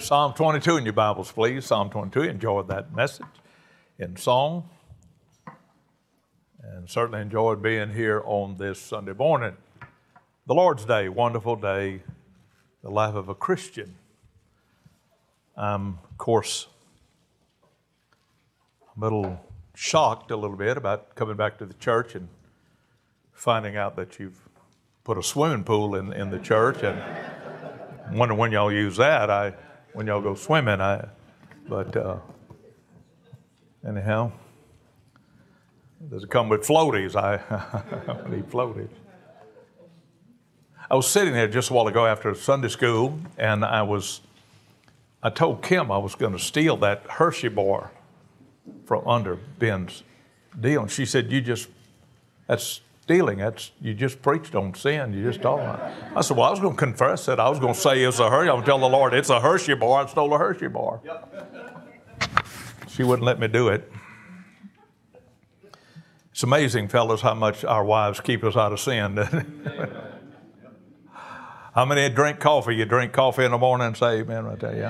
Psalm 22 in your Bibles, please. Psalm 22, enjoyed that message in song, and certainly enjoyed being here on this Sunday morning. The Lord's Day, wonderful day, the life of a Christian. I'm, of course, a little shocked a little bit about coming back to the church and finding out that you've put a swimming pool in the church, and wonder when y'all use that. When y'all go swimming, anyhow, does it come with floaties? I need floaties. I was sitting there just a while ago after Sunday school, and I told Kim I was going to steal that Hershey bar from under Ben's deal, and she said, that's stealing. You just preached on sin. You just talked about it. I said, well, I was going to confess it. I was going to say it's a Hershey. I'm going to tell the Lord, it's a Hershey bar. I stole a Hershey bar. Yep. She wouldn't let me do it. It's amazing, fellas, how much our wives keep us out of sin. How many drink coffee? You drink coffee in the morning and say amen. I tell you,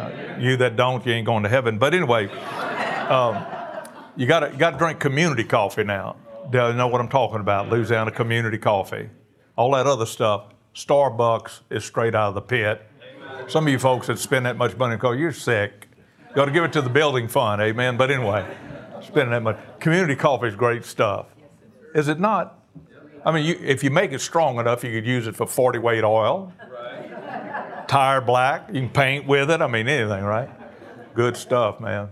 you that don't, you ain't going to heaven. But anyway, you got to drink community coffee now. You know what I'm talking about, Louisiana community coffee. All that other stuff, Starbucks is straight out of the pit. Amen. Some of you folks that spend that much money on coffee, you're sick. You ought to give it to the building fund, amen? But anyway, spending that much. Community coffee is great stuff. Is it not? I mean, if you make it strong enough, you could use it for 40-weight oil, right. Tire black, you can paint with it. I mean, anything, right? Good stuff, man.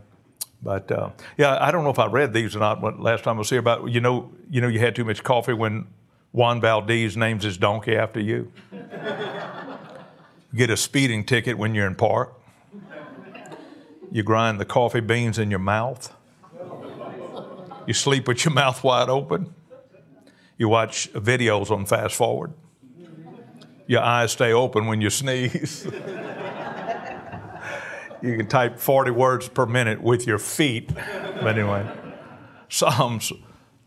But, I don't know if I read these or not last time I was here, about, you know you had too much coffee when Juan Valdez names his donkey after you. You get a speeding ticket when you're in park. You grind the coffee beans in your mouth. You sleep with your mouth wide open. You watch videos on fast forward. Your eyes stay open when you sneeze. You can type 40 words per minute with your feet. But anyway, Psalms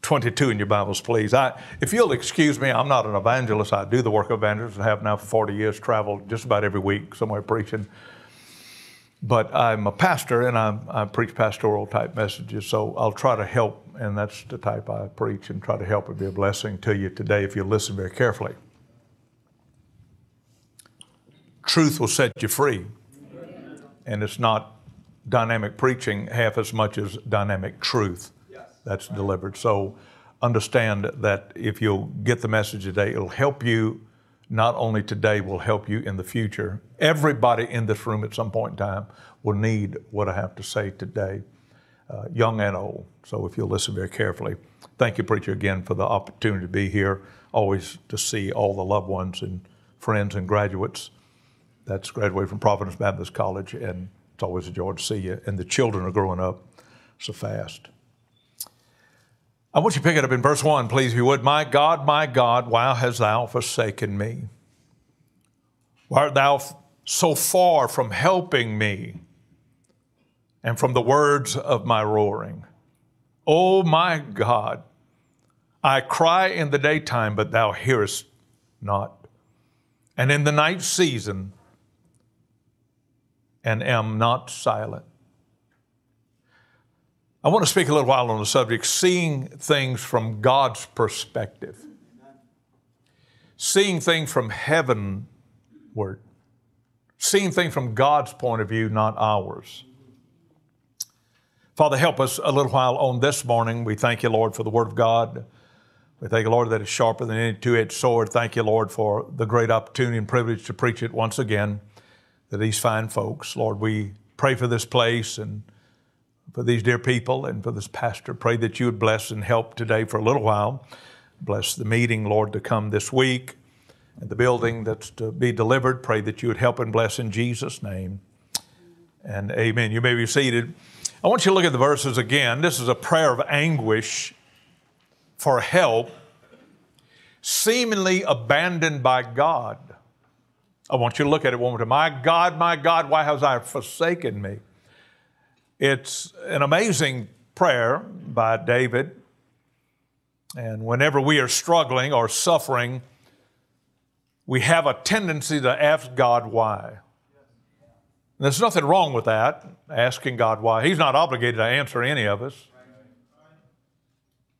22 in your Bibles, please. If you'll excuse me, I'm not an evangelist. I do the work of evangelists and have now for 40 years, traveled just about every week somewhere preaching. But I'm a pastor, and I preach pastoral type messages, so I'll try to help, and that's the type I preach, and try to help and be a blessing to you today if you listen very carefully. Truth will set you free. And it's not dynamic preaching half as much as dynamic truth that's delivered. So understand that if you'll get the message today, it'll help you not only today, will help you in the future. Everybody in this room at some point in time will need what I have to say today, young and old. So if you'll listen very carefully. Thank you, preacher, again for the opportunity to be here, always to see all the loved ones and friends and graduates. That's graduated from Providence Baptist College, and it's always a joy to see you. And the children are growing up so fast. I want you to pick it up in verse 1, please, if you would. My God, why hast thou forsaken me? Why art thou so far from helping me and from the words of my roaring? O my God, I cry in the daytime, but thou hearest not. And in the night season, and am not silent. I want to speak a little while on the subject, seeing things from God's perspective. Seeing things from heavenward. Seeing things from God's point of view, not ours. Father, help us a little while on this morning. We thank you, Lord, for the Word of God. We thank you, Lord, that it's sharper than any two-edged sword. Thank you, Lord, for the great opportunity and privilege to preach it once again. To these fine folks. Lord, we pray for this place and for these dear people and for this pastor. Pray that you would bless and help today for a little while. Bless the meeting, Lord, to come this week and the building that's to be delivered. Pray that you would help and bless in Jesus' name. and amen. You may be seated. I want you to look at the verses again. This is a prayer of anguish for help, seemingly abandoned by God. I want you to look at it one more time. My God, why hast thou forsaken me? It's an amazing prayer by David. And whenever we are struggling or suffering, we have a tendency to ask God why. And there's nothing wrong with that, asking God why. He's not obligated to answer any of us.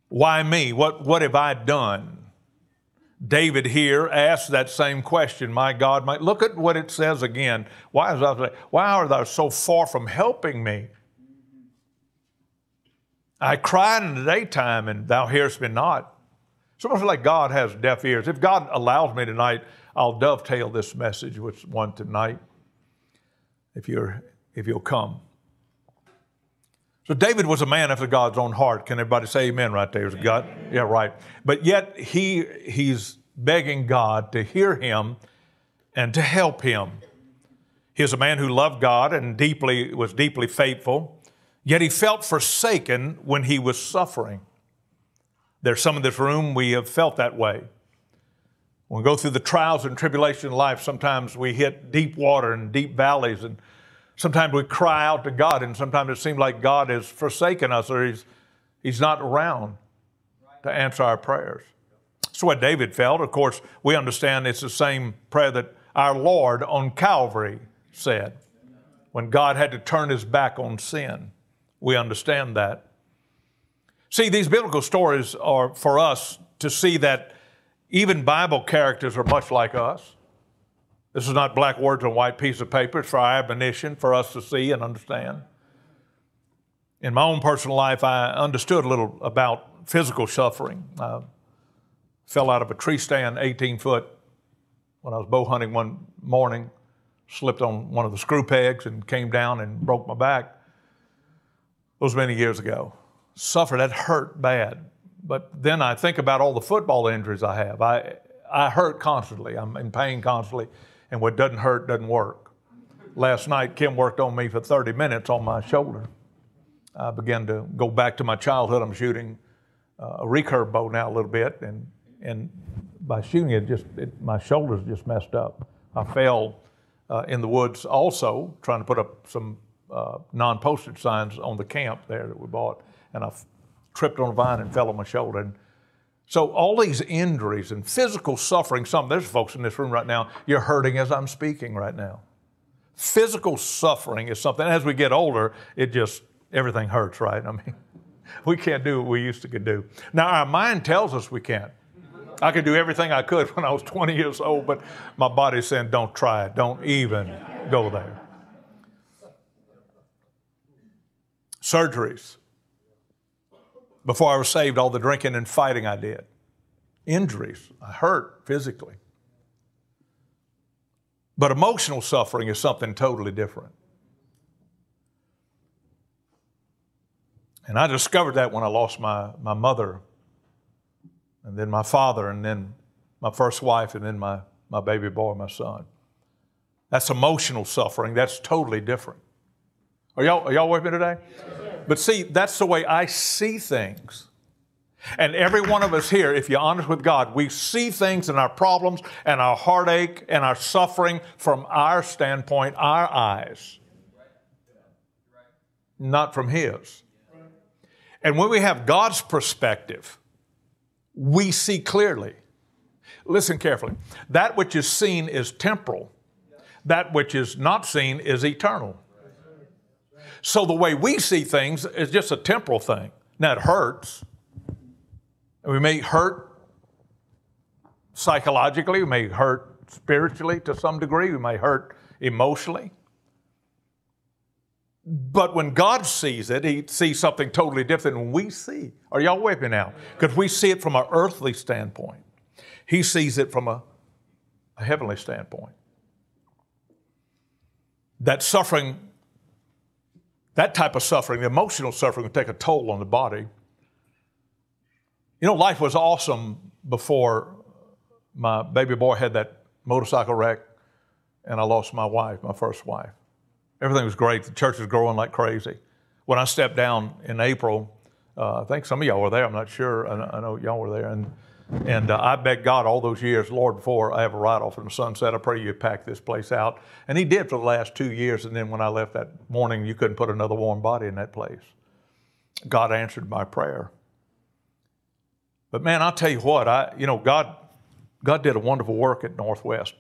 Why me? What have I done? David here asked that same question. My God, look at what it says again. Why art thou so far from helping me? I cried in the daytime, and thou hearest me not. It's almost like God has deaf ears. If God allows me tonight, I'll dovetail this message with one tonight, if you'll come. So David was a man after God's own heart. Can everybody say amen right there? God, yeah, right. But yet he's begging God to hear him and to help him. He was a man who loved God and was deeply faithful, yet he felt forsaken when he was suffering. There's some in this room we have felt that way. When we go through the trials and tribulation of life, sometimes we hit deep water and deep valleys, and sometimes we cry out to God, and sometimes it seems like God has forsaken us, or He's not around to answer our prayers. That's what David felt. Of course, we understand it's the same prayer that our Lord on Calvary said when God had to turn His back on sin. We understand that. See, these biblical stories are for us to see that even Bible characters are much like us. This is not black words on a white piece of paper. It's for our admonition, for us to see and understand. In my own personal life, I understood a little about physical suffering. I fell out of a tree stand 18 foot when I was bow hunting one morning, slipped on one of the screw pegs and came down and broke my back. It was many years ago. Suffered, that hurt bad. But then I think about all the football injuries I have. I hurt constantly. I'm in pain constantly. And what doesn't hurt doesn't work. Last night, Kim worked on me for 30 minutes on my shoulder. I began to go back to my childhood. I'm shooting a recurve bow now a little bit, and by shooting it, my shoulder's just messed up. I fell in the woods also, trying to put up some non-postage signs on the camp there that we bought, and I tripped on a vine and fell on my shoulder. And so all these injuries and physical suffering, there's folks in this room right now, you're hurting as I'm speaking right now. Physical suffering is something, as we get older, everything hurts, right? I mean, we can't do what we used to could do. Now, our mind tells us we can't. I could do everything I could when I was 20 years old, but my body's saying, don't try it. Don't even go there. Surgeries. Before I was saved, all the drinking and fighting I did. Injuries, I hurt physically. But emotional suffering is something totally different. And I discovered that when I lost my mother, and then my father, and then my first wife, and then my baby boy, my son. That's emotional suffering. That's totally different. Are y'all with me today? Yes. But see, that's the way I see things. And every one of us here, if you're honest with God, we see things in our problems and our heartache and our suffering from our standpoint, our eyes, not from His. And when we have God's perspective, we see clearly. Listen carefully. That which is seen is temporal. That which is not seen is eternal. So the way we see things is just a temporal thing. Now, it hurts. We may hurt psychologically. We may hurt spiritually to some degree. We may hurt emotionally. But when God sees it, He sees something totally different than we see. Are y'all with me now? Because we see it from an earthly standpoint. He sees it from a heavenly standpoint. That suffering... That type of suffering, the emotional suffering, will take a toll on the body. You know, life was awesome before my baby boy had that motorcycle wreck and I lost my wife, my first wife. Everything was great. The church was growing like crazy. When I stepped down in April, I think some of y'all were there. I'm not sure. I know y'all were there. And I begged God all those years, Lord, before I have a ride-off in the sunset, I pray you pack this place out. And he did for the last 2 years. And then when I left that morning, you couldn't put another warm body in that place. God answered my prayer. But man, I'll tell you what, God did a wonderful work at Northwest.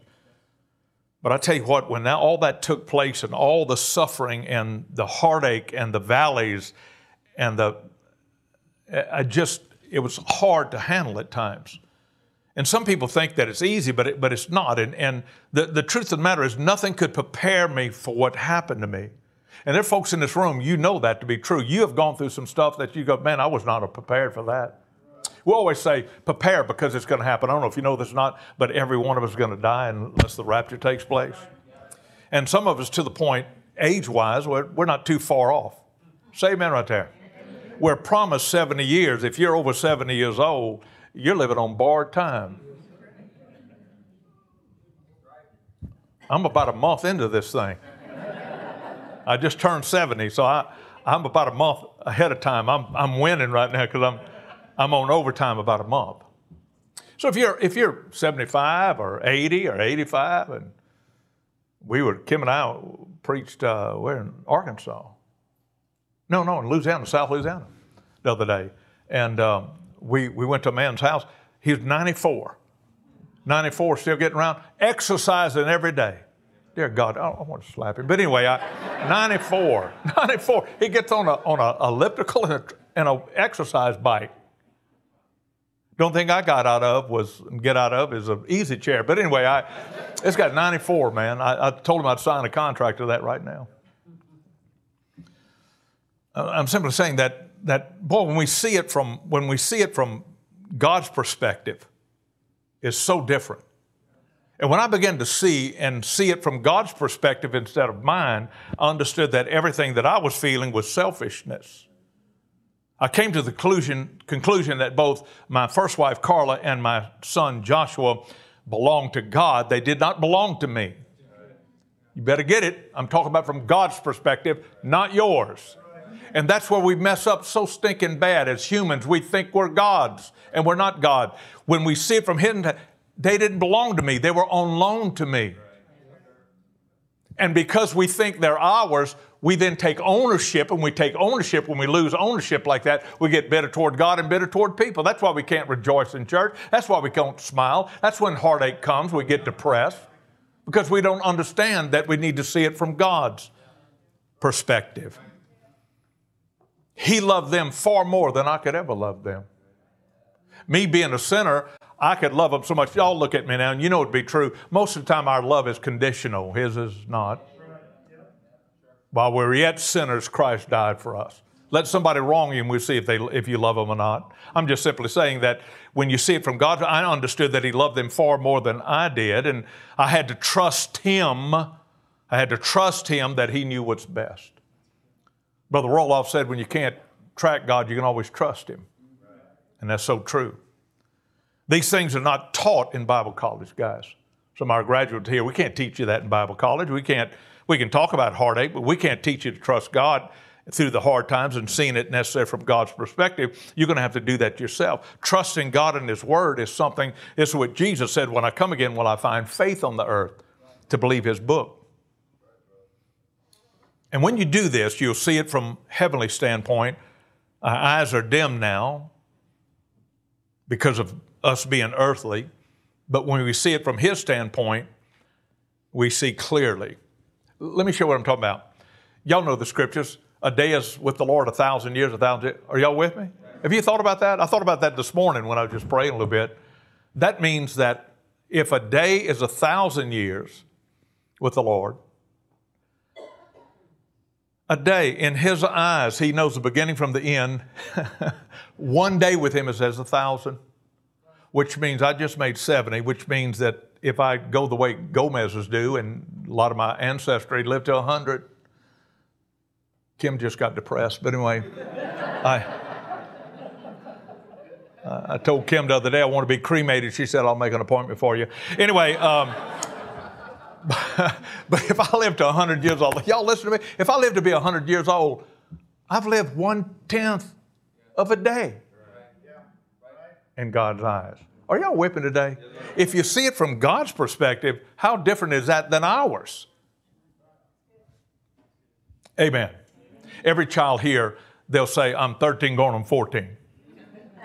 But I tell you what, when all that took place and all the suffering and the heartache and the valleys and it was hard to handle at times. And some people think that it's easy, but it's not. And the truth of the matter is nothing could prepare me for what happened to me. And there are folks in this room, you know that to be true. You have gone through some stuff that you go, man, I was not prepared for that. We always say prepare because it's going to happen. I don't know if you know this or not, but every one of us is going to die unless the rapture takes place. And some of us to the point, age-wise, we're not too far off. Say amen right there. We're promised 70 years. If you're over 70 years old, you're living on borrowed time. I'm about a month into this thing. I just turned 70, so I'm about a month ahead of time. I'm winning right now because I'm on overtime about a month. So if you're 75 or 80 or 85, and Kim and I preached, we're in Arkansas. No, in Louisiana, South Louisiana, the other day. And we went to a man's house. He was 94, still getting around, exercising every day. Dear God, I want to slap him. But anyway, 94. He gets on a elliptical and a exercise bike. The only thing I get out of is an easy chair. But anyway, it's got 94, man. I told him I'd sign a contract to that right now. I'm simply saying that when we see it from God's perspective, it's so different. And when I began to see it from God's perspective instead of mine, I understood that everything that I was feeling was selfishness. I came to the conclusion that both my first wife, Carla, and my son, Joshua, belonged to God. They did not belong to me. You better get it. I'm talking about from God's perspective, not yours. And that's where we mess up so stinking bad as humans. We think we're gods, and we're not God. When we see it from hidden, they didn't belong to me. They were on loan to me. And because we think they're ours, we then take ownership, and we take ownership. When we lose ownership like that, we get bitter toward God and bitter toward people. That's why we can't rejoice in church. That's why we don't smile. That's when heartache comes. We get depressed because we don't understand that we need to see it from God's perspective. He loved them far more than I could ever love them. Me being a sinner, I could love them so much. Y'all look at me now, and you know it'd be true. Most of the time our love is conditional. His is not. While we're yet sinners, Christ died for us. Let somebody wrong you, and we'll see if you love them or not. I'm just simply saying that when you see it from God, I understood that he loved them far more than I did, and I had to trust him. I had to trust him that he knew what's best. Brother Roloff said when you can't track God, you can always trust him. And that's so true. These things are not taught in Bible college, guys. Some of our graduates here, we can't teach you that in Bible college. We can talk about heartache, but we can't teach you to trust God through the hard times and seeing it necessary from God's perspective. You're going to have to do that yourself. Trusting God and his word is something, this is what Jesus said, when I come again, will I find faith on the earth to believe his book? And when you do this, you'll see it from a heavenly standpoint. Our eyes are dim now because of us being earthly. But when we see it from his standpoint, we see clearly. Let me show what I'm talking about. Y'all know the scriptures. A day is with the Lord 1,000 years, 1,000 years. Are y'all with me? Have you thought about that? I thought about that this morning when I was just praying a little bit. That means that if a day is 1,000 years with the Lord, a day in his eyes, he knows the beginning from the end. One day with him is as 1,000, which means I just made 70, which means that if I go the way Gomez's do, and a lot of my ancestry lived to 100, Kim just got depressed. But anyway, I told Kim the other day I want to be cremated. She said, I'll make an appointment for you. Anyway, But if I live to 100 years old, y'all listen to me, if I live to be 100 years old, I've lived 1/10 of a day in God's eyes. Are y'all whipping today? If you see it from God's perspective, how different is that than ours? Amen. Every child here, they'll say, I'm 13 going on 14.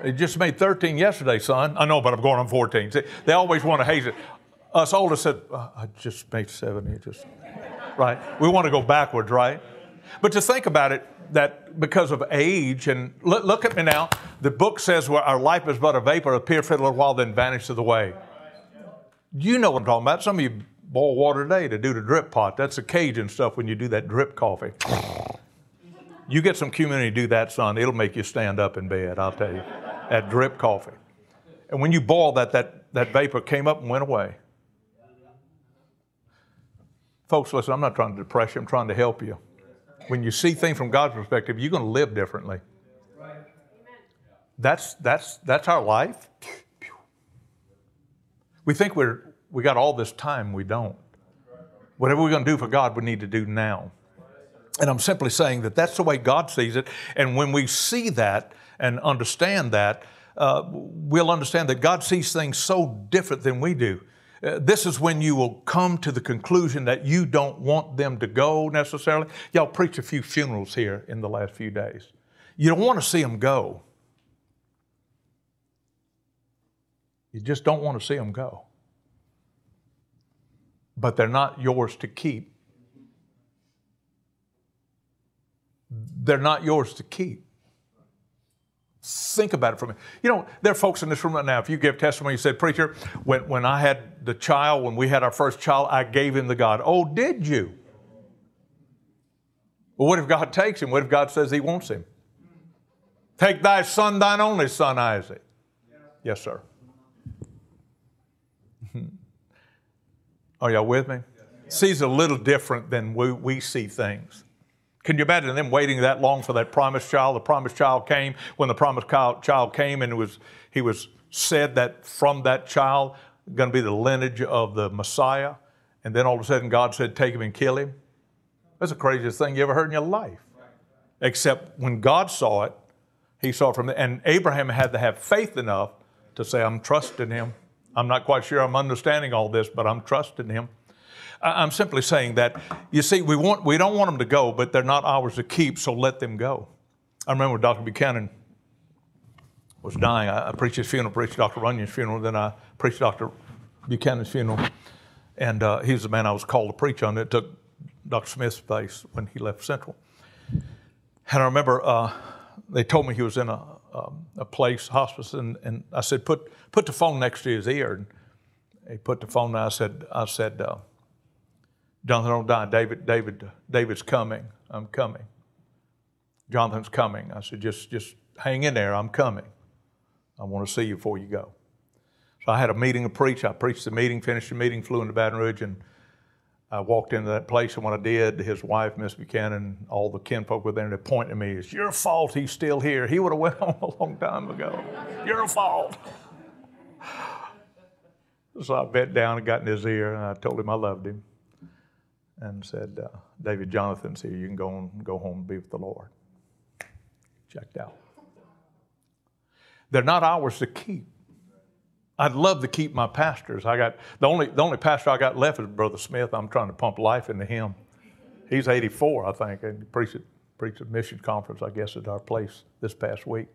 They just made 13 yesterday, son. I know, but I'm going on 14. See, they always want to haze it. Us older said, I just made 70. Just, right? We want to go backwards, right? But to think about it, that because of age, and look at me now, the book says where our life is but a vapor, appear for a little while, then vanish to the way. You know what I'm talking about. Some of you boil water today to do the drip pot. That's the Cajun stuff when you do that drip coffee. You get some community to do that, son. It'll make you stand up in bed, I'll tell you, that drip coffee. And when you boil that, that vapor came up and went away. Folks, listen, I'm not trying to depress you. I'm trying to help you. When you see things from God's perspective, you're going to live differently. That's our life. We think we got all this time. We don't. Whatever we're going to do for God, we need to do now. And I'm simply saying that that's the way God sees it. And when we see that and understand that, we'll understand that God sees things so different than we do. This is when you will come to the conclusion that you don't want them to go necessarily. Y'all preach a few funerals here in the last few days. You don't want to see them go. You just don't want to see them go. But they're not yours to keep. They're not yours to keep. Think about it for a minute. You know, there are folks in this room right now, if you give testimony, you say, preacher, when I had the child, when we had our first child, I gave him to God. Oh, did you? Well, what if God takes him? What if God says he wants him? Take thy son, thine only son, Isaac. Yes, sir. Are y'all with me? Sees a little different than we see things. Can you imagine them waiting that long for that promised child? The promised child came. When the promised child came, and he was said that from that child going to be the lineage of the Messiah, and then all of a sudden God said, "Take him and kill him." That's the craziest thing you ever heard in your life. Except when God saw it, He saw it from the, and Abraham had to have faith enough to say, "I'm trusting Him. I'm not quite sure I'm understanding all this, but I'm trusting Him." I'm simply saying that, you see, we don't want them to go, but they're not ours to keep, so let them go. I remember Dr. Buchanan was dying. I preached his funeral, preached Dr. Runyon's funeral, then I preached Dr. Buchanan's funeral. And he was the man I was called to preach on. It took Dr. Smith's place when he left Central. And I remember they told me he was in a place, hospice, and I said, put the phone next to his ear. And he put the phone, and I said, Jonathan, don't die. David's coming. I'm coming. Jonathan's coming. I said, just hang in there. I'm coming. I want to see you before you go. So I had a meeting to preach. I preached the meeting, finished the meeting, flew into Baton Rouge, and I walked into that place. And when I did, his wife, Miss Buchanan, all the kinfolk were there, and they pointed at me. It's your fault he's still here. He would have went home a long time ago. Your fault. So I bent down and got in his ear, and I told him I loved him. And said, David, Jonathan's here. You can go home and be with the Lord. Checked out. They're not ours to keep. I'd love to keep my pastors. I got the only pastor I got left is Brother Smith. I'm trying to pump life into him. He's 84, I think, and he preached at mission conference, I guess, at our place this past week.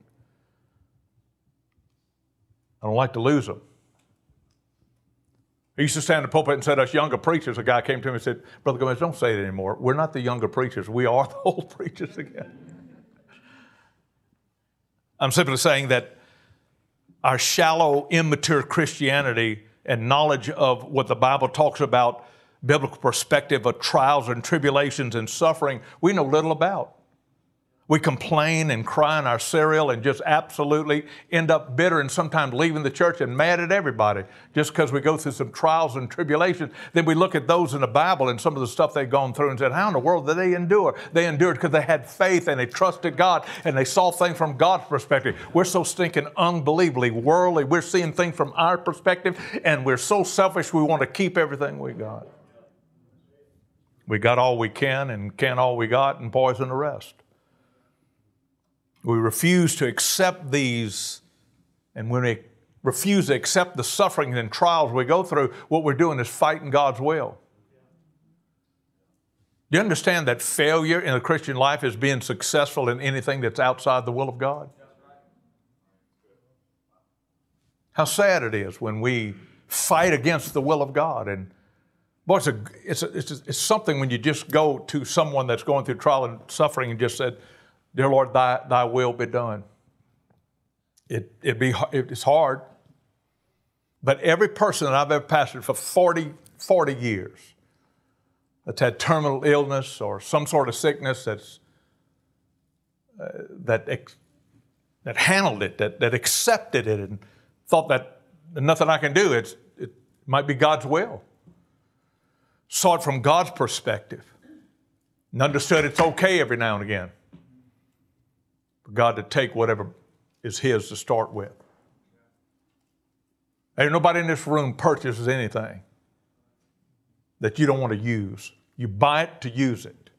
I don't like to lose them. He used to stand in the pulpit and said, us younger preachers, a guy came to me and said, Brother Gomez, don't say it anymore. We're not the younger preachers. We are the old preachers again. I'm simply saying that our shallow, immature Christianity and knowledge of what the Bible talks about, biblical perspective of trials and tribulations and suffering, we know little about. We complain and cry in our cereal and just absolutely end up bitter and sometimes leaving the church and mad at everybody just because we go through some trials and tribulations. Then we look at those in the Bible and some of the stuff they've gone through and said, how in the world did they endure? They endured because they had faith and they trusted God and they saw things from God's perspective. We're so stinking unbelievably worldly. We're seeing things from our perspective and we're so selfish we want to keep everything we got. We got all we can and can all we got and poison the rest. We refuse to accept these, and when we refuse to accept the sufferings and trials we go through, what we're doing is fighting God's will. Do you understand that failure in the Christian life is being successful in anything that's outside the will of God? How sad it is when we fight against the will of God. And boy, it's something when you just go to someone that's going through trial and suffering and just said, "Dear Lord, thy will be done." It's hard. But every person that I've ever pastored for 40 years that's had terminal illness or some sort of sickness that handled it, that accepted it and thought that nothing I can do, it might be God's will. Saw it from God's perspective and understood it's okay every now and again for God to take whatever is His to start with. Ain't nobody in this room purchases anything that you don't want to use. You buy it to use it.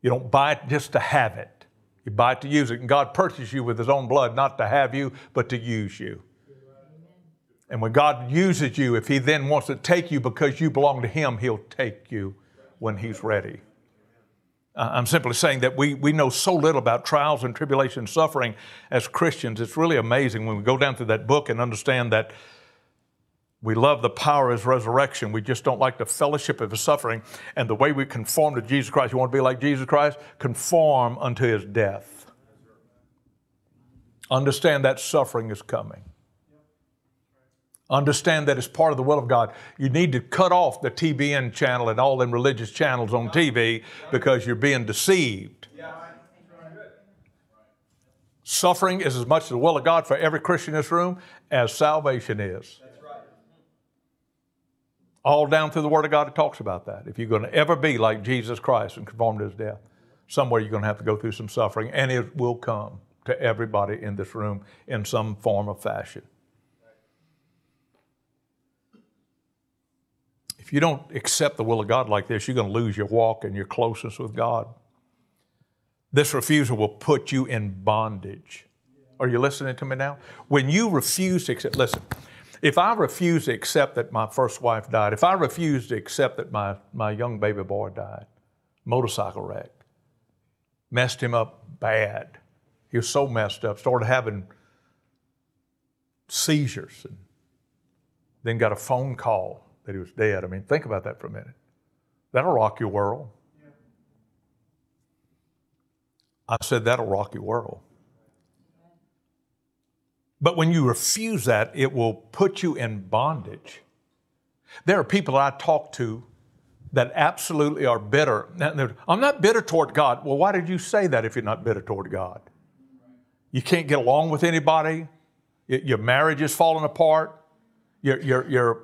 You don't buy it just to have it. You buy it to use it. And God purchased you with His own blood, not to have you, but to use you. And when God uses you, if He then wants to take you because you belong to Him, He'll take you when He's ready. I'm simply saying that we know so little about trials and tribulation and suffering as Christians. It's really amazing when we go down through that book and understand that we love the power of His resurrection. We just don't like the fellowship of His suffering. And the way we conform to Jesus Christ, you want to be like Jesus Christ? Conform unto His death. Understand that suffering is coming. Understand that it's part of the will of God. You need to cut off the TBN channel and all them religious channels on TV because you're being deceived. Suffering is as much the will of God for every Christian in this room as salvation is. All down through the Word of God, it talks about that. If you're going to ever be like Jesus Christ and conform to His death, somewhere you're going to have to go through some suffering, and it will come to everybody in this room in some form or fashion. If you don't accept the will of God like this, you're going to lose your walk and your closeness with God. This refusal will put you in bondage. Are you listening to me now? When you refuse to accept, listen, if I refuse to accept that my first wife died, if I refuse to accept that my young baby boy died, motorcycle wreck, messed him up bad. He was so messed up, started having seizures, and then got a phone call that he was dead. I mean, think about that for a minute. That'll rock your world. Yeah. I said, that'll rock your world. But when you refuse that, it will put you in bondage. There are people I talk to that absolutely are bitter. I'm not bitter toward God. Well, why did you say that if you're not bitter toward God? You can't get along with anybody. Your marriage is falling apart. Your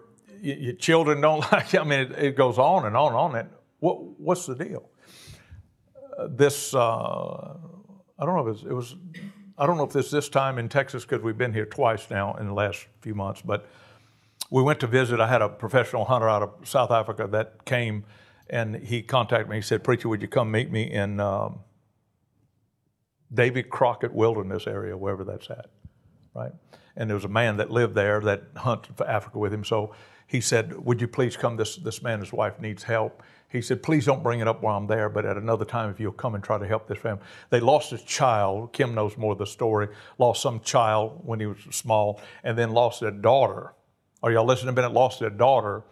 children don't like you. I mean, it goes on and on and on. What's the deal? I don't know if this time in Texas, because we've been here twice now in the last few months, but we went to visit. I had a professional hunter out of South Africa that came, and he contacted me. He said, "Preacher, would you come meet me in David Crockett Wilderness area, wherever that's at?" Right? And there was a man that lived there that hunted for Africa with him. So he said, "Would you please come? This man and his wife needs help." He said, "Please don't bring it up while I'm there, but at another time, if you'll come and try to help this family." They lost a child. Kim knows more of the story. Lost some child when he was small, and then lost their daughter. Are y'all listening a minute? Lost their daughter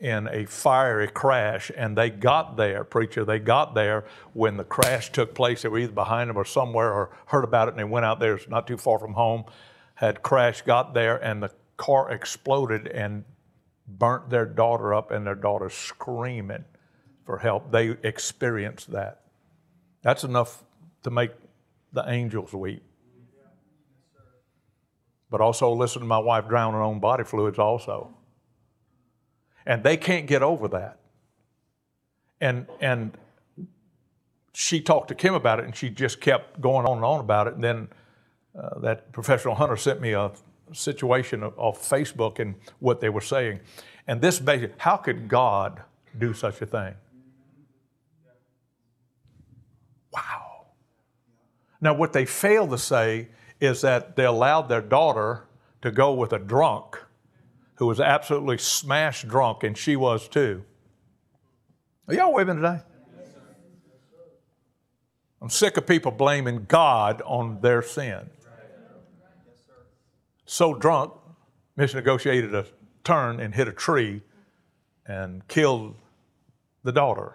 in a fiery crash, and they got there, preacher. They got there when the crash took place. They were either behind them or somewhere or heard about it, and they went out there. It's not too far from home. Had crashed, got there, and the car exploded and burnt their daughter up, and their daughter screaming for help. They experienced that. That's enough to make the angels weep. But also listen to my wife drowning on body fluids also. And they can't get over that. And she talked to Kim about it, and she just kept going on and on about it. And then that professional hunter sent me a situation off Facebook and what they were saying. And this basically, how could God do such a thing? Wow. Now, what they fail to say is that they allowed their daughter to go with a drunk who was absolutely smash drunk, and she was too. Are y'all with me today? I'm sick of people blaming God on their sin. So drunk, misnegotiated a turn and hit a tree and killed the daughter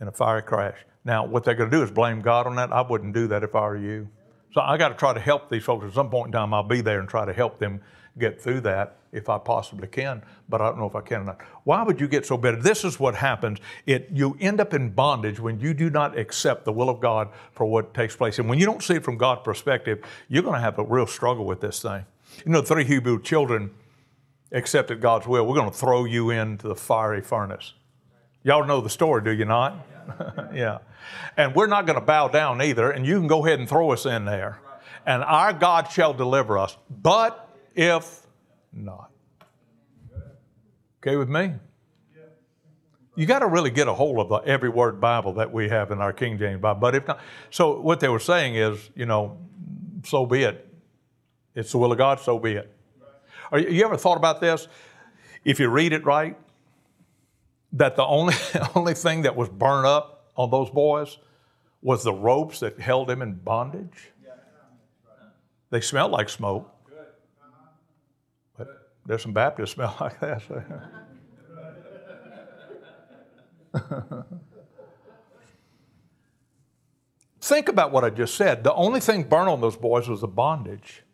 in a fiery crash. Now, what they're going to do is blame God on that. I wouldn't do that if I were you. So I got to try to help these folks. At some point in time, I'll be there and try to help them get through that if I possibly can, but I don't know if I can or not. Why would you get so bitter? This is what happens. You end up in bondage when you do not accept the will of God for what takes place. And when you don't see it from God's perspective, you're going to have a real struggle with this thing. You know, 3 Hebrew children accepted God's will. We're going to throw you into the fiery furnace. Y'all know the story, do you not? Yeah. And we're not going to bow down either, and you can go ahead and throw us in there. And our God shall deliver us. But if not. Okay with me? You got to really get a hold of every word Bible that we have in our King James Bible. But if not, so what they were saying is, you know, so be it. It's the will of God, so be it. Are you ever thought about this? If you read it right, that the only thing that was burned up on those boys was the ropes that held them in bondage. They smelled like smoke. There's some Baptists smell like that. Think about what I just said. The only thing burned on those boys was the bondage.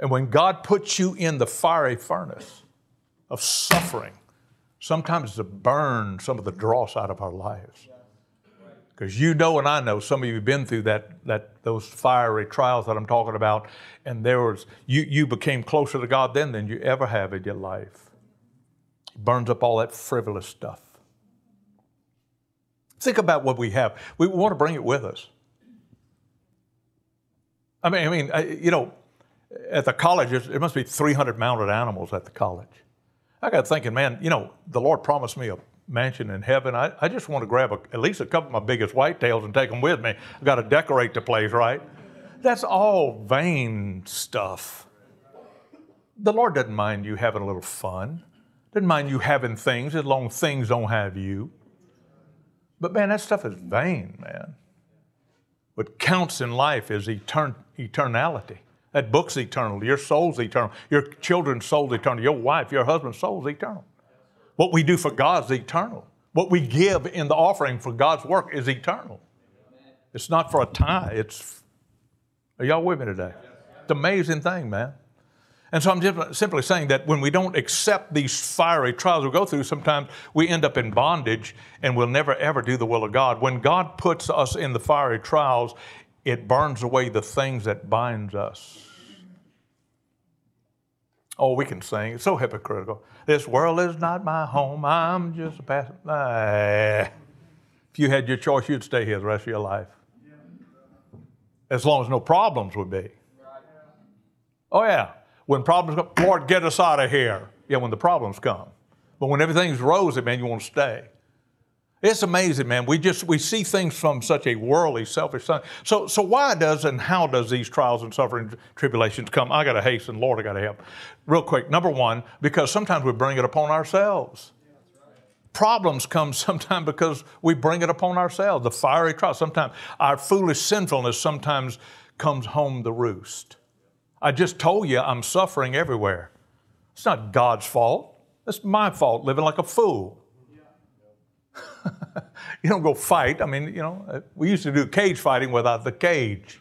And when God puts you in the fiery furnace of suffering, sometimes to burn some of the dross out of our lives. Because you know and I know, some of you have been through those fiery trials that I'm talking about, and you became closer to God then than you ever have in your life. It burns up all that frivolous stuff. Think about what we have. We want to bring it with us. I mean, at the college, there must be 300 mounted animals at the college. I got thinking, man, you know, the Lord promised me a mansion in heaven. I just want to grab at least a couple of my biggest whitetails and take them with me. I've got to decorate the place, right? That's all vain stuff. The Lord doesn't mind you having a little fun. Doesn't mind you having things as long as things don't have you. But man, that stuff is vain, man. What counts in life is eternality. That book's eternal. Your soul's eternal. Your children's soul's eternal. Your wife, your husband's soul's eternal. What we do for God's eternal. What we give in the offering for God's work is eternal. It's not for a tie. Are y'all with me today? It's an amazing thing, man. And so I'm just simply saying that when we don't accept these fiery trials we go through, sometimes we end up in bondage and we'll never, ever do the will of God. When God puts us in the fiery trials, it burns away the things that binds us. Oh, we can sing. It's so hypocritical. This world is not my home. I'm just a passer. Nah. If you had your choice, you'd stay here the rest of your life. As long as no problems would be. Oh, yeah. When problems come, Lord, get us out of here. Yeah, when the problems come. But when everything's rosy, man, you want to stay. It's amazing, man. We see things from such a worldly, selfish side. So why does and how does these trials and suffering tribulations come? I got to hasten. Lord, I got to help. Real quick. Number one, because sometimes we bring it upon ourselves. Yeah, that's right. Problems come sometimes because we bring it upon ourselves. The fiery trials. Sometimes our foolish sinfulness sometimes comes home to roost. I just told you I'm suffering everywhere. It's not God's fault. It's my fault living like a fool. You don't go fight. I mean, you know, we used to do cage fighting without the cage.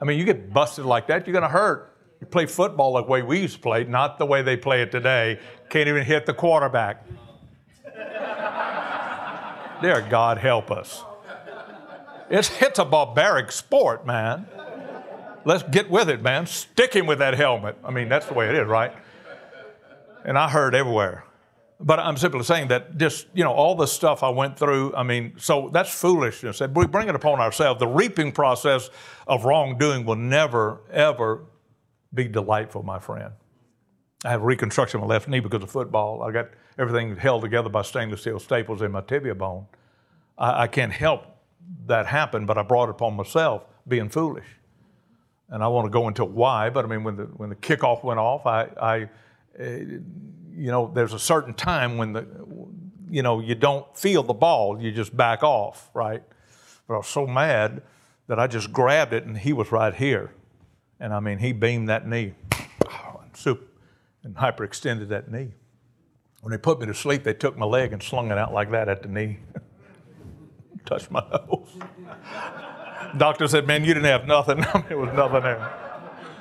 I mean, you get busted like that, you're going to hurt. You play football the way we used to play, not the way they play it today. Can't even hit the quarterback. Dear God, help us. It's a barbaric sport, man. Let's get with it, man. Stick him with that helmet. I mean, that's the way it is, right? And I heard everywhere. But I'm simply saying that just, you know, all the stuff I went through, I mean, so that's foolishness. We bring it upon ourselves. The reaping process of wrongdoing will never, ever be delightful, my friend. I had reconstruction of my left knee because of football. I got everything held together by stainless steel staples in my tibia bone. I can't help that happen, but I brought it upon myself being foolish. And I want to go into why, but I mean, when the kickoff went off, there's a certain time when you don't feel the ball, you just back off, right? But I was so mad that I just grabbed it, and he was right here. And I mean, he beamed that knee and hyperextended that knee. When they put me to sleep, they took my leg and slung it out like that at the knee. Touched my nose. Doctor said, man, you didn't have nothing. I mean, it was nothing there.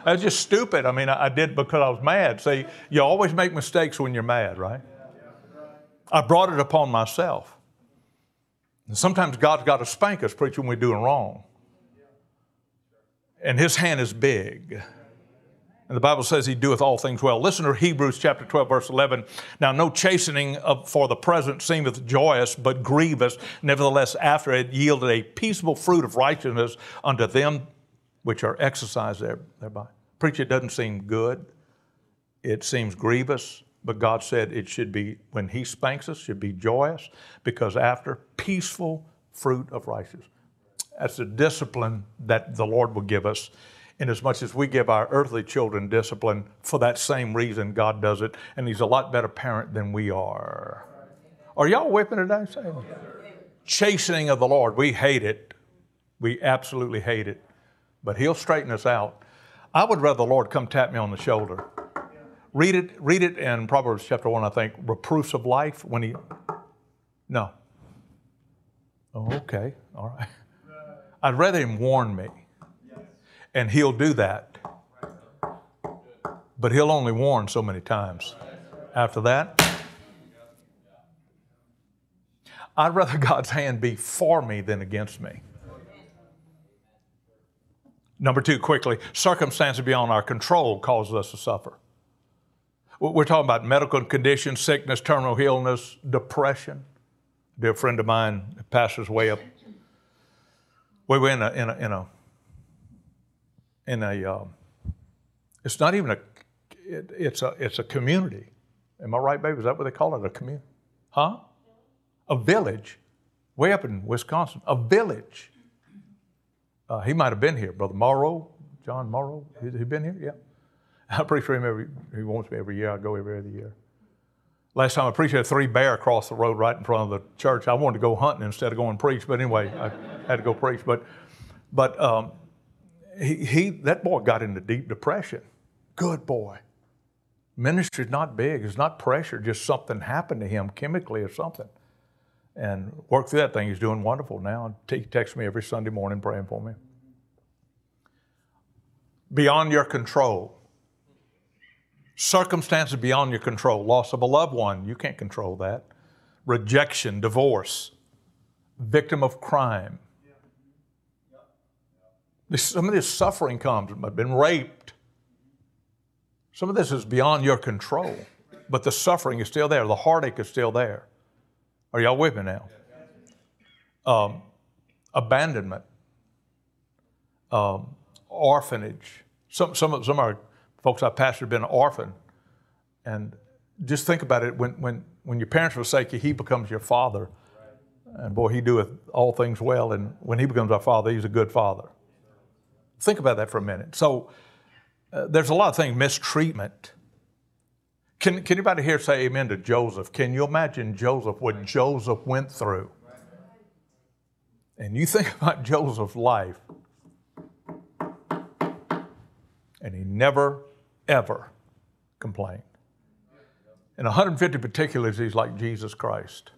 I was just stupid. I mean, I did because I was mad. See, you always make mistakes when you're mad, right? I brought it upon myself. And sometimes God's got to spank us, preacher, when we're doing wrong. And his hand is big. And the Bible says he doeth all things well. Listen to Hebrews chapter 12, verse 11. Now, no chastening for the present seemeth joyous, but grievous. Nevertheless, after it yielded a peaceable fruit of righteousness unto them which are exercised thereby. Preacher, it doesn't seem good. It seems grievous. But God said it should be, when he spanks us, should be joyous, because after, peaceful fruit of righteousness. That's the discipline that the Lord will give us. And as much as we give our earthly children discipline, for that same reason God does it. And he's a lot better parent than we are. Are y'all whipping today? Chastening of the Lord. We hate it. We absolutely hate it. But he'll straighten us out. I would rather the Lord come tap me on the shoulder. Read it in Proverbs chapter 1, I think. Reproofs of life when he... No. Oh, okay. All right. I'd rather him warn me. And he'll do that. But he'll only warn so many times. After that, I'd rather God's hand be for me than against me. Number two, quickly, circumstances beyond our control causes us to suffer. We're talking about medical conditions, sickness, terminal illness, depression. A dear friend of mine passed his way up. We were it's not even it's a community. Am I right, baby? Is that what they call it? A community? Huh? A village. Way up in Wisconsin. A village. He might have been here. Brother Morrow, John Morrow. He been here? Yeah. I preach for him he wants me every year. I go every other year. Last time I preached, I had 3 bear across the road right in front of the church. I wanted to go hunting instead of going preach. But anyway, I had to go preach. But that boy got into deep depression. Good boy. Ministry's not big. It's not pressure. Just something happened to him chemically or something. And worked through that thing. He's doing wonderful now. He texts me every Sunday morning praying for me. Beyond your control. Circumstances beyond your control. Loss of a loved one. You can't control that. Rejection, divorce, victim of crime. Some of this suffering comes. I've been raped. Some of this is beyond your control. But the suffering is still there. The heartache is still there. Are y'all with me now? Abandonment. Orphanage. Some of our folks I pastored have been an orphan. And just think about it. When your parents forsake you, he becomes your father. And boy, he doeth all things well. And when he becomes our father, he's a good father. Think about that for a minute. So there's a lot of things, mistreatment. Can anybody here say amen to Joseph? Can you imagine Joseph, what Joseph went through? And you think about Joseph's life. And he never, ever complained. In 150 particulars, he's like Jesus Christ.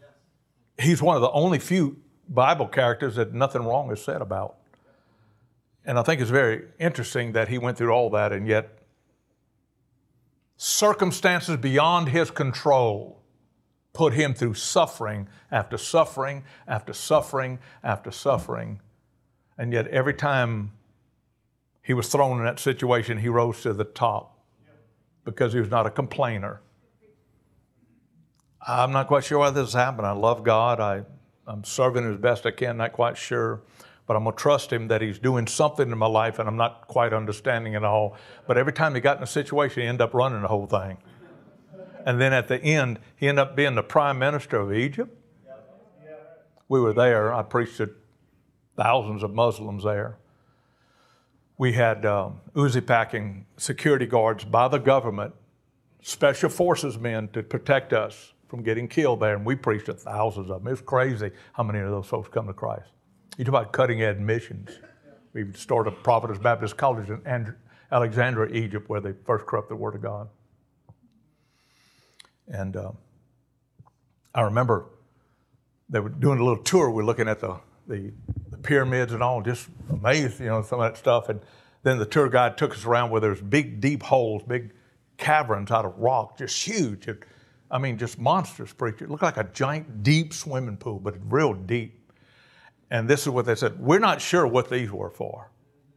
He's one of the only few Bible characters that nothing wrong is said about. And I think it's very interesting that he went through all that, and yet circumstances beyond his control put him through suffering after suffering after suffering after suffering. And yet every time he was thrown in that situation, he rose to the top because he was not a complainer. I'm not quite sure why this happened. I love God. I'm serving him as best I can, not quite sure. But I'm going to trust him that he's doing something in my life and I'm not quite understanding it all. But every time he got in a situation, he ended up running the whole thing. And then at the end, he ended up being the prime minister of Egypt. We were there. I preached to thousands of Muslims there. We had Uzi packing security guards by the government, special forces men to protect us from getting killed there. And we preached to thousands of them. It was crazy how many of those folks come to Christ. You talk about cutting edge missions. We started Providence Baptist College in Alexandria, Egypt, where they first corrupt the Word of God. And I remember they were doing a little tour. We're looking at the pyramids and all, just amazed, you know, some of that stuff. And then the tour guide took us around where there's big, deep holes, big caverns out of rock, just huge. It, I mean, just monstrous, preacher. It looked like a giant, deep swimming pool, but real deep. And this is what they said. We're not sure what these were for.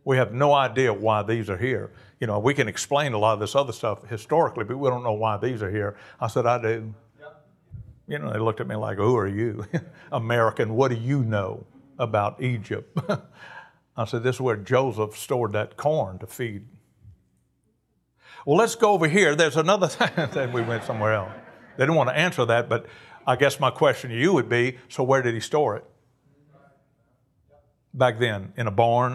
We have no idea why these are here. You know, we can explain a lot of this other stuff historically, but we don't know why these are here. I said, I do. You know, they looked at me like, who are you? American, what do you know about Egypt? I said, this is where Joseph stored that corn to feed. Well, let's go over here. There's another thing. Then we went somewhere else. They didn't want to answer that, but I guess my question to you would be, so where did he store it? Back then, in a barn?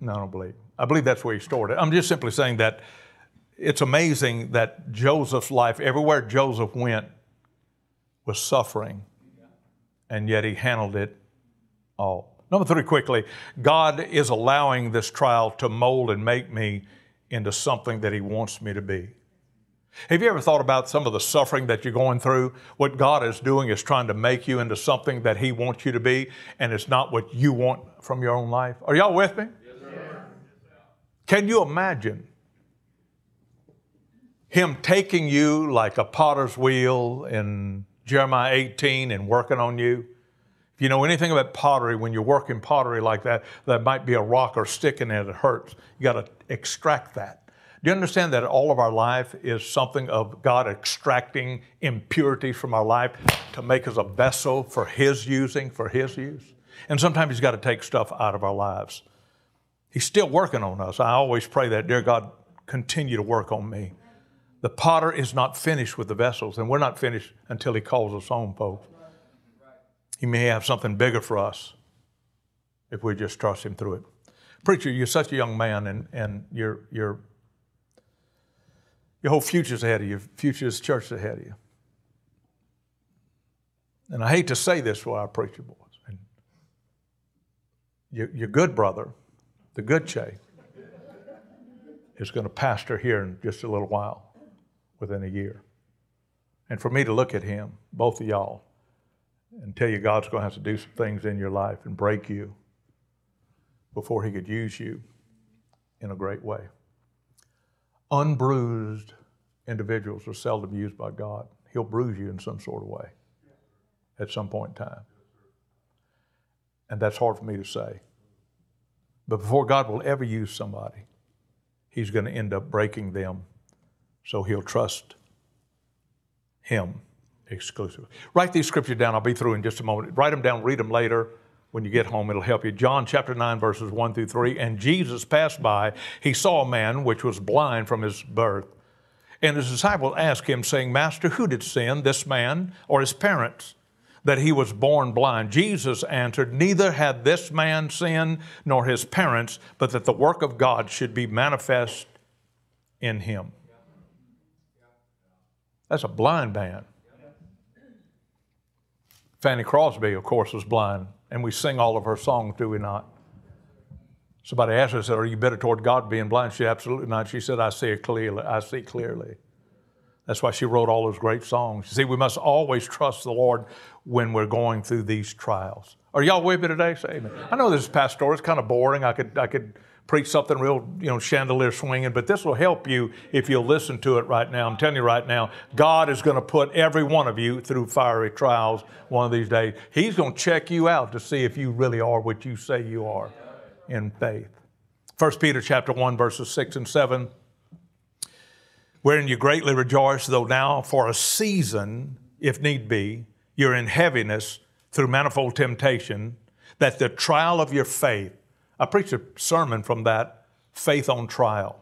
No, I don't believe. I believe that's where he stored it. I'm just simply saying that it's amazing that Joseph's life, everywhere Joseph went, was suffering, and yet he handled it all. Number three, quickly, God is allowing this trial to mold and make me into something that he wants me to be. Have you ever thought about some of the suffering that you're going through? What God is doing is trying to make you into something that he wants you to be, and it's not what you want from your own life. Are y'all with me? Yes, sir. Can you imagine him taking you like a potter's wheel in Jeremiah 18 and working on you? If you know anything about pottery, when you're working pottery like that, there might be a rock or stick in it that hurts. You got to extract that. Do you understand that all of our life is something of God extracting impurities from our life to make us a vessel for his using, for his use? And sometimes he's got to take stuff out of our lives. He's still working on us. I always pray that, dear God, continue to work on me. The potter is not finished with the vessels, and we're not finished until he calls us home, folks. He may have something bigger for us if we just trust him through it. Preacher, you're such a young man, and your whole future's ahead of you. Your future's church is ahead of you. And I hate to say this for our preacher boys. And your good brother, the good Che, is going to pastor here in just a little while, within a year. And for me to look at him, both of y'all, and tell you God's going to have to do some things in your life and break you before he could use you in a great way. Unbruised individuals are seldom used by God. He'll bruise you in some sort of way at some point in time. And that's hard for me to say. But before God will ever use somebody, he's going to end up breaking them. So he'll trust him exclusively. Write these scriptures down. I'll be through in just a moment. Write them down. Read them later. When you get home, it'll help you. John chapter 9, verses 1 through 3. And Jesus passed by. He saw a man which was blind from his birth. And his disciples asked him, saying, Master, who did sin, this man or his parents, that he was born blind? Jesus answered, Neither had this man sinned nor his parents, but that the work of God should be manifest in him. That's a blind man. Fanny Crosby, of course, was blind. And we sing all of her songs, do we not? Somebody asked her, said, are you better toward God being blind? She said, absolutely not. She said, I see it clearly. I see clearly. That's why she wrote all those great songs. You see, we must always trust the Lord when we're going through these trials. Are y'all with me today? Say amen. I know this is pastoral. It's kind of boring. I could preach something real, you know, chandelier swinging, but this will help you if you'll listen to it right now. I'm telling you right now, God is going to put every one of you through fiery trials one of these days. He's going to check you out to see if you really are what you say you are in faith. 1 Peter chapter 1, verses 6 and 7, wherein you greatly rejoice, though now for a season, if need be, you're in heaviness through manifold temptation, that the trial of your faith, I preached a sermon from that, Faith on Trial.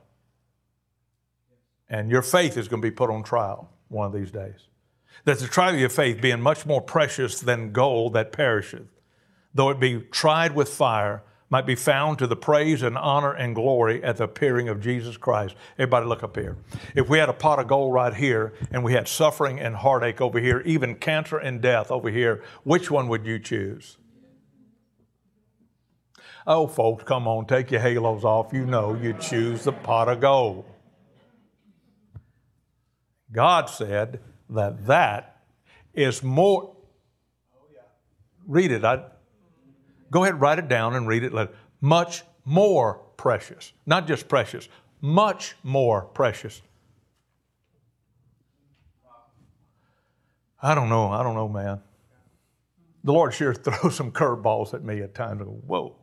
And your faith is going to be put on trial one of these days. That the trial of your faith, being much more precious than gold that perisheth, though it be tried with fire, might be found to the praise and honor and glory at the appearing of Jesus Christ. Everybody look up here. If we had a pot of gold right here and we had suffering and heartache over here, even cancer and death over here, which one would you choose? Oh, folks, come on, take your halos off. You know you choose the pot of gold. God said that that is more. Read it. Go ahead, write it down and read it later. Much more precious. Not just precious. Much more precious. I don't know, man. The Lord sure throws some curveballs at me at times. Whoa.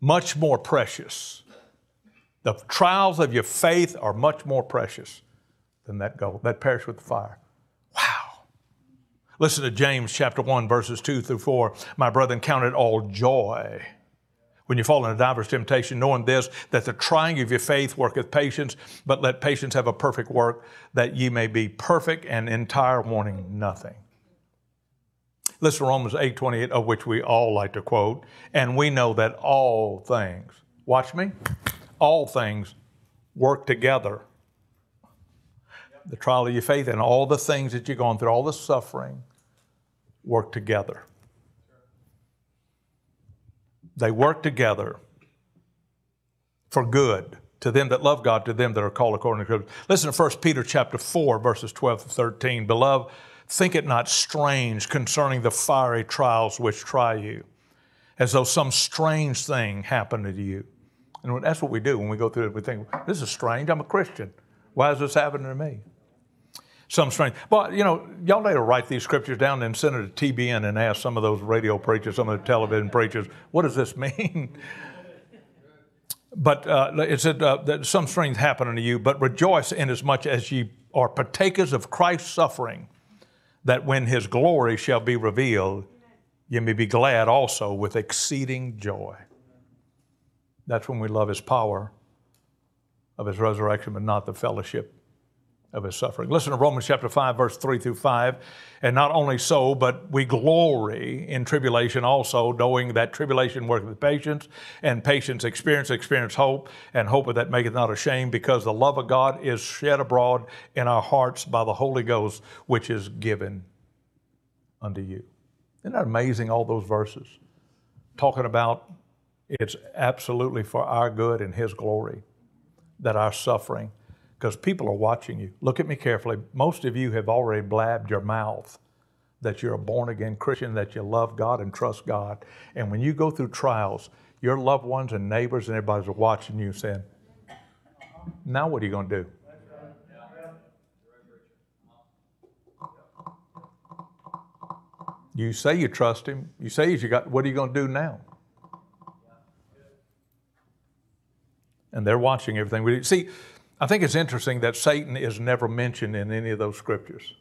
Much more precious. The trials of your faith are much more precious than that gold that perish with the fire. Listen to James chapter 1, verses 2-4. My brethren, count it all joy when you fall into diverse temptation, knowing this, that the trying of your faith worketh patience, but let patience have a perfect work, that ye may be perfect and entire, wanting nothing. Listen to Romans 8:28, of which we all like to quote. And we know that all things, watch me, all things work together. The trial of your faith and all the things that you're going through, all the suffering, work together. They work together for good to them that love God, to them that are called according to Scripture. Listen to 1 Peter chapter 4, verses 12-13. Beloved, think it not strange concerning the fiery trials which try you, as though some strange thing happened to you. And that's what we do when we go through it. We think, this is strange. I'm a Christian. Why is this happening to me? Some strange. But, you know, y'all need to write these scriptures down and send it to TBN and ask some of those radio preachers, some of the television preachers, what does this mean? But it said that some strange happening to you, but rejoice inasmuch as ye are partakers of Christ's suffering, that when his glory shall be revealed, ye may be glad also with exceeding joy. That's when we love his power of his resurrection, but not the fellowship of his suffering. Listen to Romans chapter 5, verse 3-5. And not only so, but we glory in tribulation also, knowing that tribulation worketh patience, and patience experience hope, and hope that maketh not ashamed, because the love of God is shed abroad in our hearts by the Holy Ghost, which is given unto you. Isn't that amazing, all those verses? Talking about it's absolutely for our good and his glory that are suffering, because people are watching you. Look at me carefully. Most of you have already blabbed your mouth that you're a born-again Christian, that you love God and trust God. And when you go through trials, your loved ones and neighbors and everybody's watching you saying, now what are you going to do? You say you trust him. You say you got, what are you going to do now? And they're watching everything we do. See, I think it's interesting that Satan is never mentioned in any of those scriptures.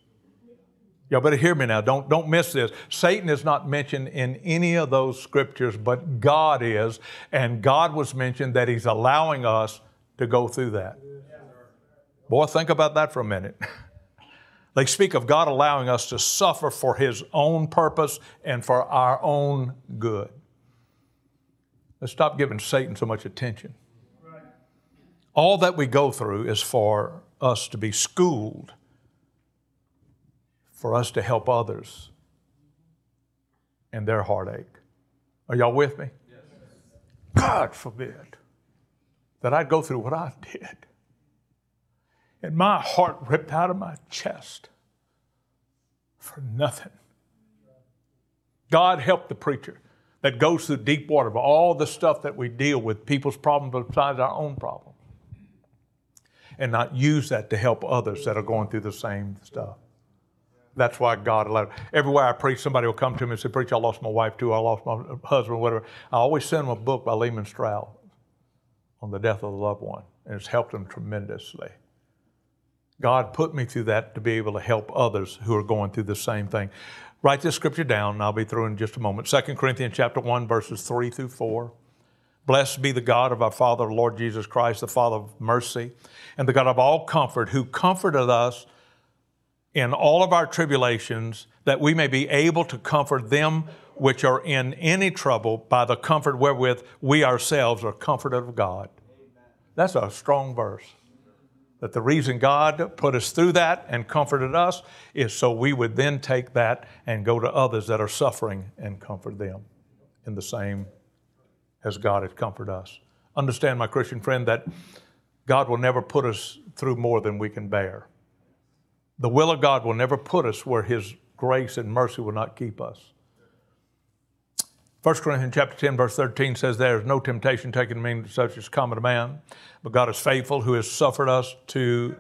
Y'all better hear me now. Don't miss this. Satan is not mentioned in any of those scriptures, but God is. And God was mentioned that he's allowing us to go through that. Boy, think about that for a minute. They speak of God allowing us to suffer for his own purpose and for our own good. Let's stop giving Satan so much attention. All that we go through is for us to be schooled, for us to help others in their heartache. Are y'all with me? Yes. God forbid that I'd go through what I did and my heart ripped out of my chest for nothing. God help the preacher that goes through deep water of all the stuff that we deal with, people's problems besides our own problems, and not use that to help others that are going through the same stuff. That's why God allowed it. Everywhere I preach, somebody will come to me and say, preach, I lost my wife too, I lost my husband, whatever. I always send them a book by Lehman Strauss on the death of the loved one, and it's helped them tremendously. God put me through that to be able to help others who are going through the same thing. Write this scripture down, and I'll be through in just a moment. 2 Corinthians chapter 1, verses 3-4. Blessed be the God of our Father, Lord Jesus Christ, the Father of mercy, and the God of all comfort, who comforted us in all of our tribulations, that we may be able to comfort them which are in any trouble by the comfort wherewith we ourselves are comforted of God. That's a strong verse. That the reason God put us through that and comforted us is so we would then take that and go to others that are suffering and comfort them in the same as God has comforted us. Understand, my Christian friend, that God will never put us through more than we can bear. The will of God will never put us where His grace and mercy will not keep us. 1 Corinthians chapter 10, verse 13 says, "There is no temptation taken among you such as common to man, but God is faithful, who has suffered you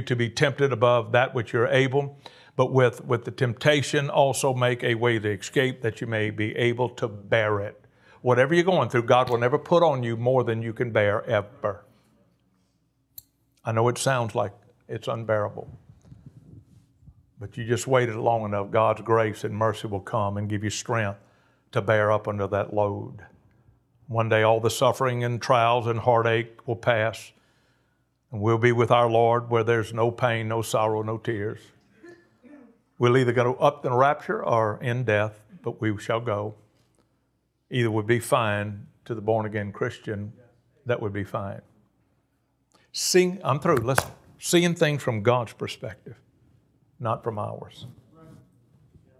to be tempted above that which you're able, but with the temptation also make a way to escape, that you may be able to bear it." Whatever you're going through, God will never put on you more than you can bear, ever. I know it sounds like it's unbearable, but you just waited long enough, God's grace and mercy will come and give you strength to bear up under that load. One day all the suffering and trials and heartache will pass, and we'll be with our Lord where there's no pain, no sorrow, no tears. We'll either go up in rapture or in death, but we shall go. Either would be fine to the born-again Christian. That would be fine. Seeing, I'm through. Listen, seeing things from God's perspective, not from ours,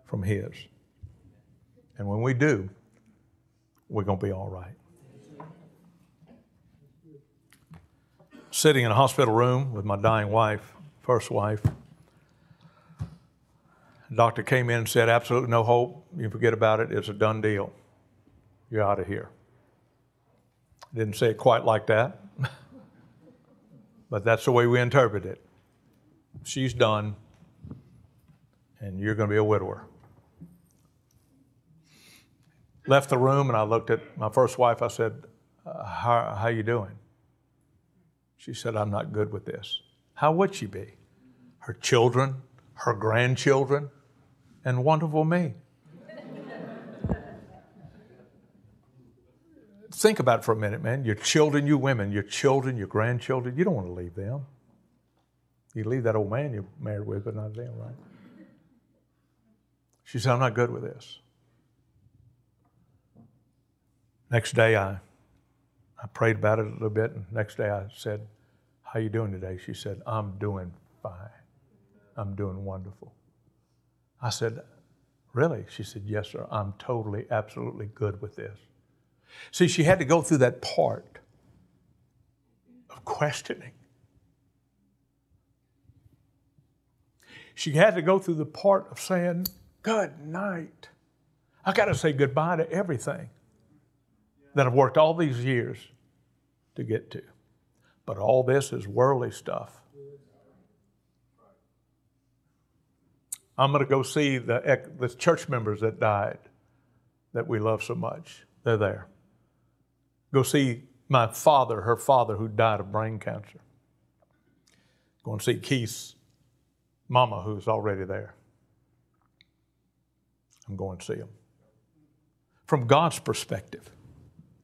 from His. And when we do, we're going to be all right. Sitting in a hospital room with my dying wife, first wife, the doctor came in and said, "Absolutely no hope. You forget about it. It's a done deal. You're out of here." Didn't say it quite like that, but that's the way we interpret it. She's done, and you're going to be a widower. Left the room, and I looked at my first wife. I said, how you doing? She said, "I'm not good with this." How would she be? Her children, her grandchildren, and wonderful me. Think about it for a minute, man. Your children, you women, your children, your grandchildren, you don't want to leave them. You leave that old man you're married with, but not them, right? She said, "I'm not good with this." Next day, I prayed about it a little bit, and next day I said, "How you doing today?" She said, "I'm doing fine. I'm doing wonderful." I said, "Really?" She said, "Yes, sir. I'm totally, absolutely good with this." See, she had to go through that part of questioning. She had to go through the part of saying, "Good night. I got to say goodbye to everything that I've worked all these years to get to. But all this is worldly stuff. I'm going to go see the church members that died that we love so much. They're there. Go see my father, her father, who died of brain cancer. Go and see Keith's mama, who's already there. I'm going to see him." From God's perspective,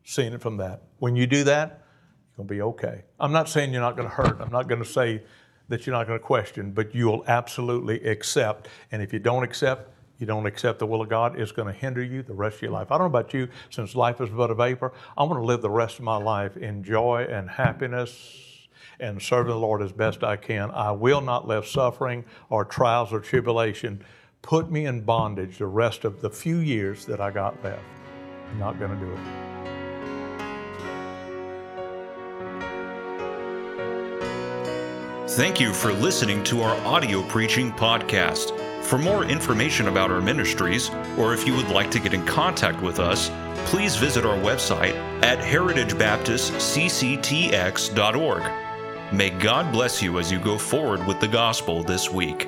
seeing it from that. When you do that, you're going to be okay. I'm not saying you're not going to hurt. I'm not going to say that you're not going to question, but you will absolutely accept. And if you don't accept, you don't accept the will of God, it's going to hinder you the rest of your life. I don't know about you, since life is but a vapor, I want to live the rest of my life in joy and happiness and serving the Lord as best I can. I will not let suffering or trials or tribulation put me in bondage the rest of the few years that I got left. I'm not going to do it. Thank you for listening to our audio preaching podcast. For more information about our ministries, or if you would like to get in contact with us, please visit our website at heritagebaptistcctx.org. May God bless you as you go forward with the gospel this week.